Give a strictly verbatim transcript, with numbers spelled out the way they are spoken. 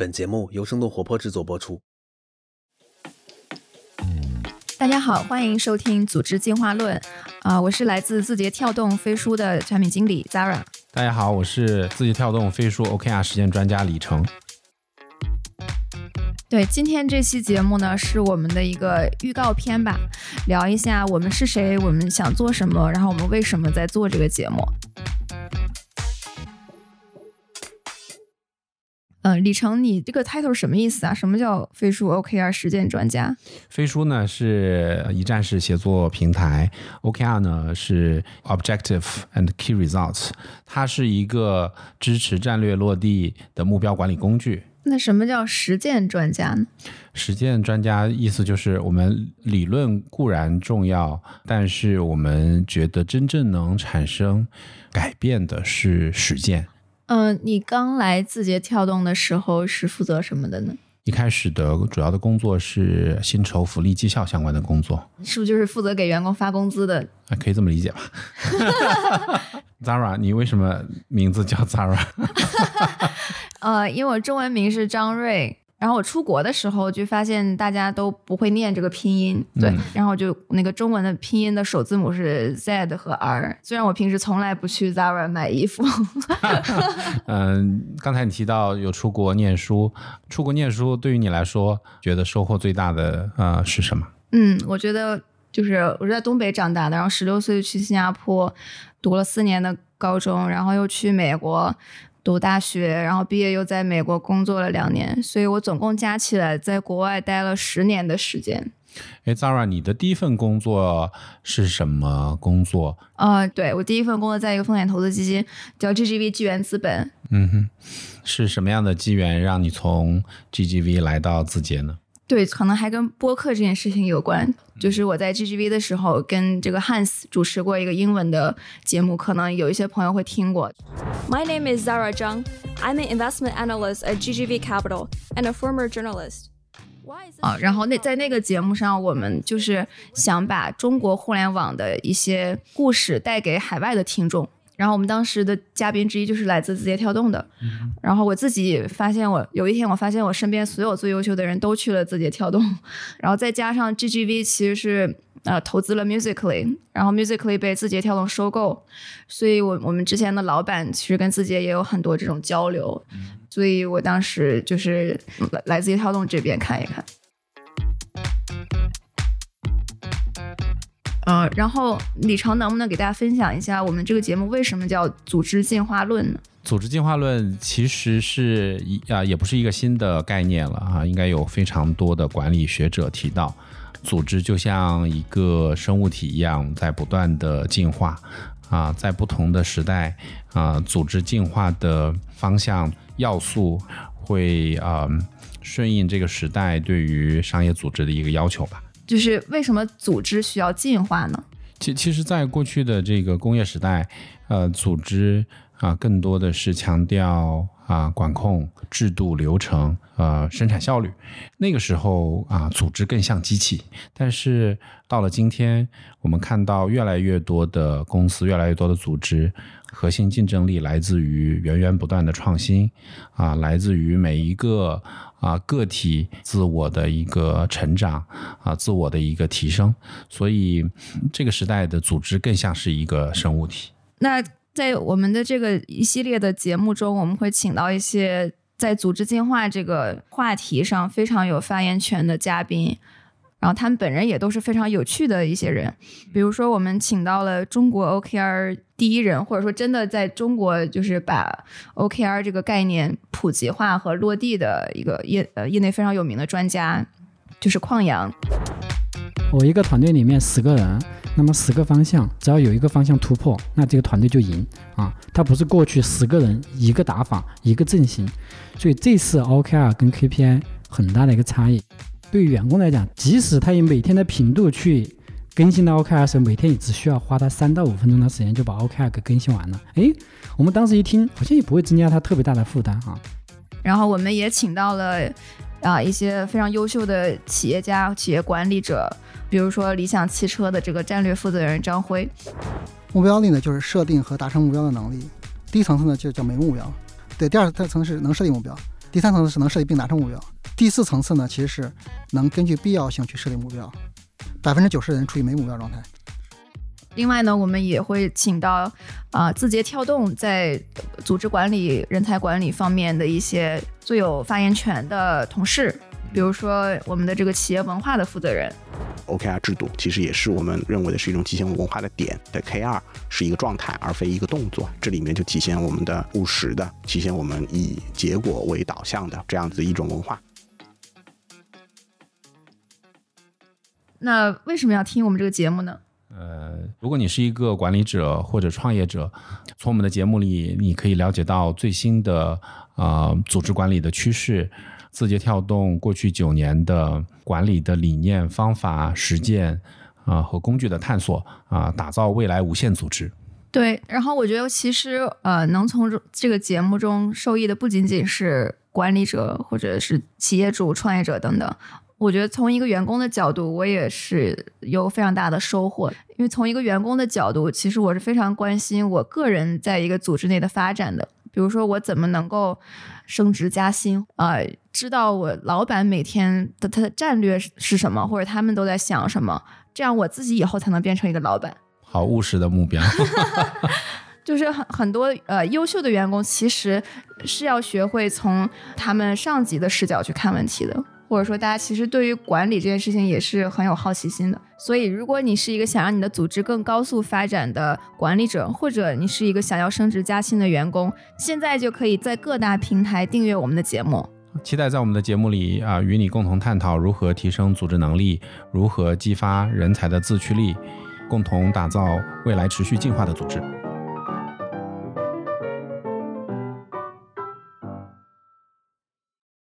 本节目由生动活泼制作播出。大家好，欢迎收听组织进化论、呃、我是来自字节跳动飞书的产品经理 Zara。 大家好，我是字节跳动飞书 O K R 实践专家李成。对，今天这期节目呢是我们的一个预告片吧，聊一下我们是谁，我们想做什么，然后我们为什么在做这个节目。呃，李成，你这个 title 什么意思啊？什么叫飞书 O K R 实践专家？飞书呢是一站式协作平台， O K R 呢是 Objective and Key Results， 它是一个支持战略落地的目标管理工具。那什么叫实践专家呢？实践专家意思就是我们理论固然重要，但是我们觉得真正能产生改变的是实践。嗯，你刚来字节跳动的时候是负责什么的呢？一开始的主要的工作是薪酬福利绩效相关的工作。是不是就是负责给员工发工资的？可以这么理解吧。Zara， 你为什么名字叫 Zara？ 呃，因为我中文名是张瑞，然后我出国的时候就发现大家都不会念这个拼音，对、嗯、然后就那个中文的拼音的首字母是 Z 和 R， 虽然我平时从来不去 Zara 买衣服。嗯，刚才你提到有出国念书，出国念书对于你来说觉得收获最大的呃是什么？嗯，我觉得就是我是在东北长大的，然后十六岁去新加坡读了四年的高中，然后又去美国读大学，然后毕业又在美国工作了两年，所以我总共加起来在国外待了十年的时间。诶 Zara， 你的第一份工作是什么工作？呃，对，我第一份工作在一个风险投资基金叫 G G V 纪元资本。嗯哼，是什么样的机缘让你从 G G V 来到字节呢？对，可能还跟播客这件事情有关。就是我在 G G V 的时候跟这个 Hans 主持过一个英文的节目，可能有一些朋友会听过。 My name is Zara Zhang. I'm an investment analyst at G G V Capital and a former journalist. 啊，然后那在那个节目上，我们就是想把中国互联网的一些故事带给海外的听众，然后我们当时的嘉宾之一就是来自字节跳动的。然后我自己发现我有一天我发现我身边所有最优秀的人都去了字节跳动，然后再加上 G G V 其实是呃投资了 Musically， 然后 Musically 被字节跳动收购，所以我我们之前的老板其实跟字节也有很多这种交流，所以我当时就是来来字节跳动这边看一看。呃，然后李成能不能给大家分享一下我们这个节目为什么叫组织进化论呢？组织进化论其实是、呃、也不是一个新的概念了啊，应该有非常多的管理学者提到，组织就像一个生物体一样在不断的进化啊、呃，在不同的时代啊、呃，组织进化的方向要素会啊、呃、顺应这个时代对于商业组织的一个要求吧。就是为什么组织需要进化呢？其其实在过去的这个工业时代，呃，组织啊、呃、更多的是强调啊、呃、管控、制度、流程、呃生产效率。那个时候啊、呃，组织更像机器。但是到了今天，我们看到越来越多的公司、越来越多的组织，核心竞争力来自于源源不断的创新啊、呃，来自于每一个啊、呃，个体自我的一个成长啊、呃，自我的一个提升，所以这个时代的组织更像是一个生物体。那在我们的这个一系列的节目中，我们会请到一些在组织进化这个话题上非常有发言权的嘉宾，然后他们本人也都是非常有趣的一些人。比如说我们请到了中国 O K R 第一人，或者说真的在中国就是把 O K R 这个概念普及化和落地的一个业呃业内非常有名的专家，就是邝阳。我一个团队里面十个人，那么十个方向，只要有一个方向突破，那这个团队就赢啊！它不是过去十个人一个打法一个阵型，所以这次 O K R 跟 K P I 很大的一个差异。对于员工来讲，即使他以每天的频度去更新到 O K R 的时候，每天也只需要花他三到五分钟的时间就把 O K R 给更新完了。诶，我们当时一听，好像也不会增加他特别大的负担啊。然后我们也请到了啊一些非常优秀的企业家、企业管理者，比如说理想汽车的这个战略负责人张辉。目标力呢，就是设定和达成目标的能力。第一层次呢，就叫没目标。对，第二层次是能设定目标。第三层次是能设计并达成目标，第四层次呢其实是能根据必要性去设立目标，百分之九十的人处于没目标状态。另外呢，我们也会请到、呃、字节跳动在组织管理、人才管理方面的一些最有发言权的同事，比如说我们的这个企业文化的负责人。 O K R 制度其实也是我们认为的是一种体现文化的点，对 K R 是一个状态而非一个动作，这里面就体现我们的务实的，体现我们以结果为导向的这样子一种文化。那为什么要听我们这个节目呢？呃，如果你是一个管理者或者创业者，从我们的节目里你可以了解到最新的呃组织管理的趋势，字节跳动过去九年的管理的理念、方法、实践啊、呃、和工具的探索啊、呃，打造未来无限组织。对，然后我觉得其实呃，能从这个节目中受益的不仅仅是管理者或者是企业主、创业者等等。我觉得从一个员工的角度，我也是有非常大的收获，因为从一个员工的角度，其实我是非常关心我个人在一个组织内的发展的。比如说我怎么能够升职加薪、呃、知道我老板每天的他的战略是什么，或者他们都在想什么，这样我自己以后才能变成一个老板。好务实的目标。就是很多、呃、优秀的员工其实是要学会从他们上级的视角去看问题的，或者说大家其实对于管理这件事情也是很有好奇心的。所以如果你是一个想让你的组织更高速发展的管理者，或者你是一个想要升职加薪的员工，现在就可以在各大平台订阅我们的节目。期待在我们的节目里、啊、与你共同探讨如何提升组织能力，如何激发人才的自驱力，共同打造未来持续进化的组织。